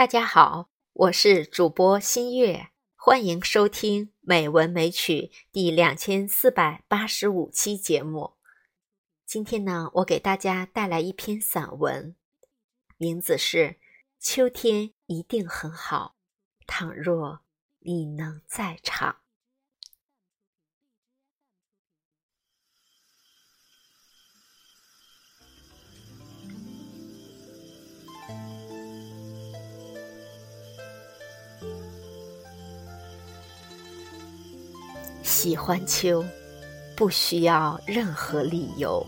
大家好，我是主播新月，欢迎收听美文美曲第2485期节目。今天呢，我给大家带来一篇散文，名字是秋天一定很好，倘若你能在场。喜欢秋，不需要任何理由，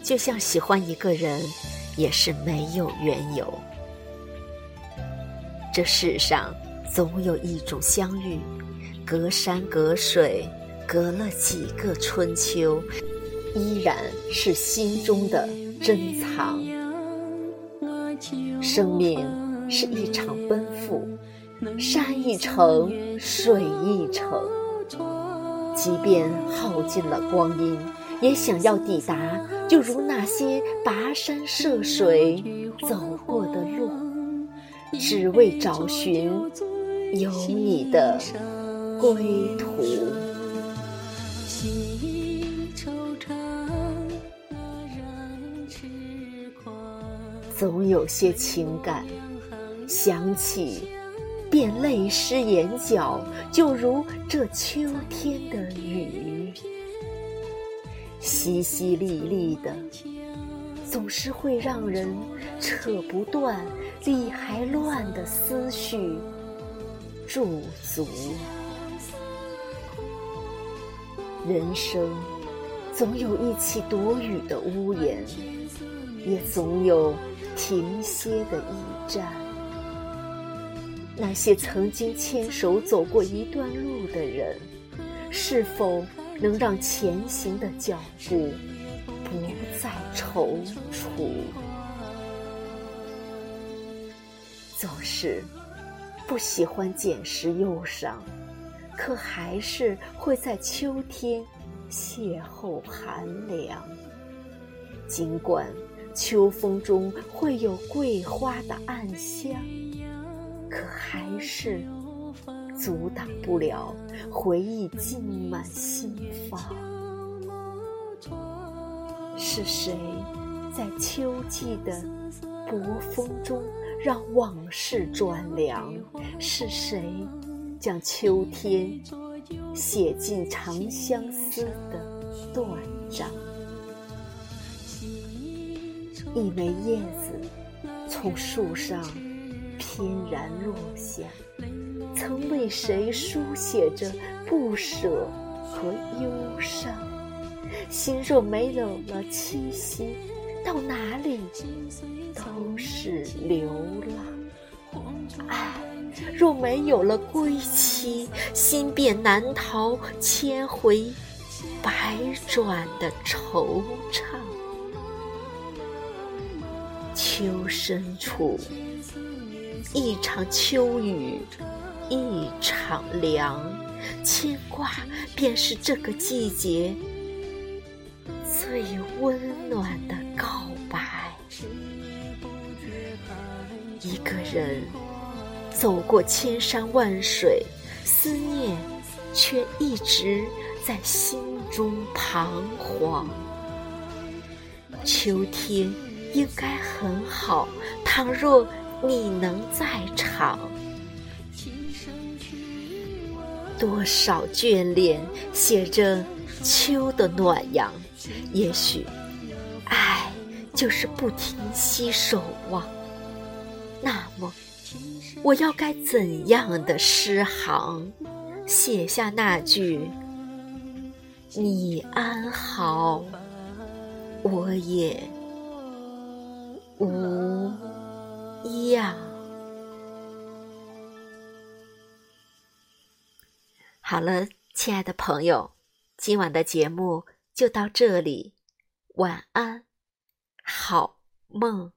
就像喜欢一个人，也是没有缘由。这世上总有一种相遇，隔山隔水，隔了几个春秋，依然是心中的珍藏。生命是一场奔赴，山一程，水一程，即便耗尽了光阴，也想要抵达，就如那些跋山涉水走过的路，只为找寻有你的归途。总有些情感想起便泪湿眼角，就如这秋天的雨，淅淅沥沥的，总是会让人扯不断理还乱的思绪驻足。人生总有一起躲雨的屋檐，也总有停歇的驿站。那些曾经牵手走过一段路的人，是否能让前行的脚步不再踌躇？总是不喜欢捡拾忧伤，可还是会在秋天邂逅寒凉。尽管秋风中会有桂花的暗香，可还是阻挡不了回忆浸满心房。是谁在秋季的薄风中让往事转凉？是谁将秋天写进长相思的断章？一枚叶子从树上天然落下，曾为谁书写着不舍和忧伤？心若没有了栖息，到哪里都是流浪。爱若没有了归期，心便难逃千回百转的惆怅。秋深处，一场秋雨一场凉，牵挂便是这个季节最温暖的告白。一个人走过千山万水，思念却一直在心中彷徨。秋天应该很好，倘若你能在场。多少眷恋写着秋的暖阳，也许爱就是不停息守望。那么我要该怎样的诗行写下那句你安好，我也无恙？好了，亲爱的朋友，今晚的节目就到这里，晚安，好梦。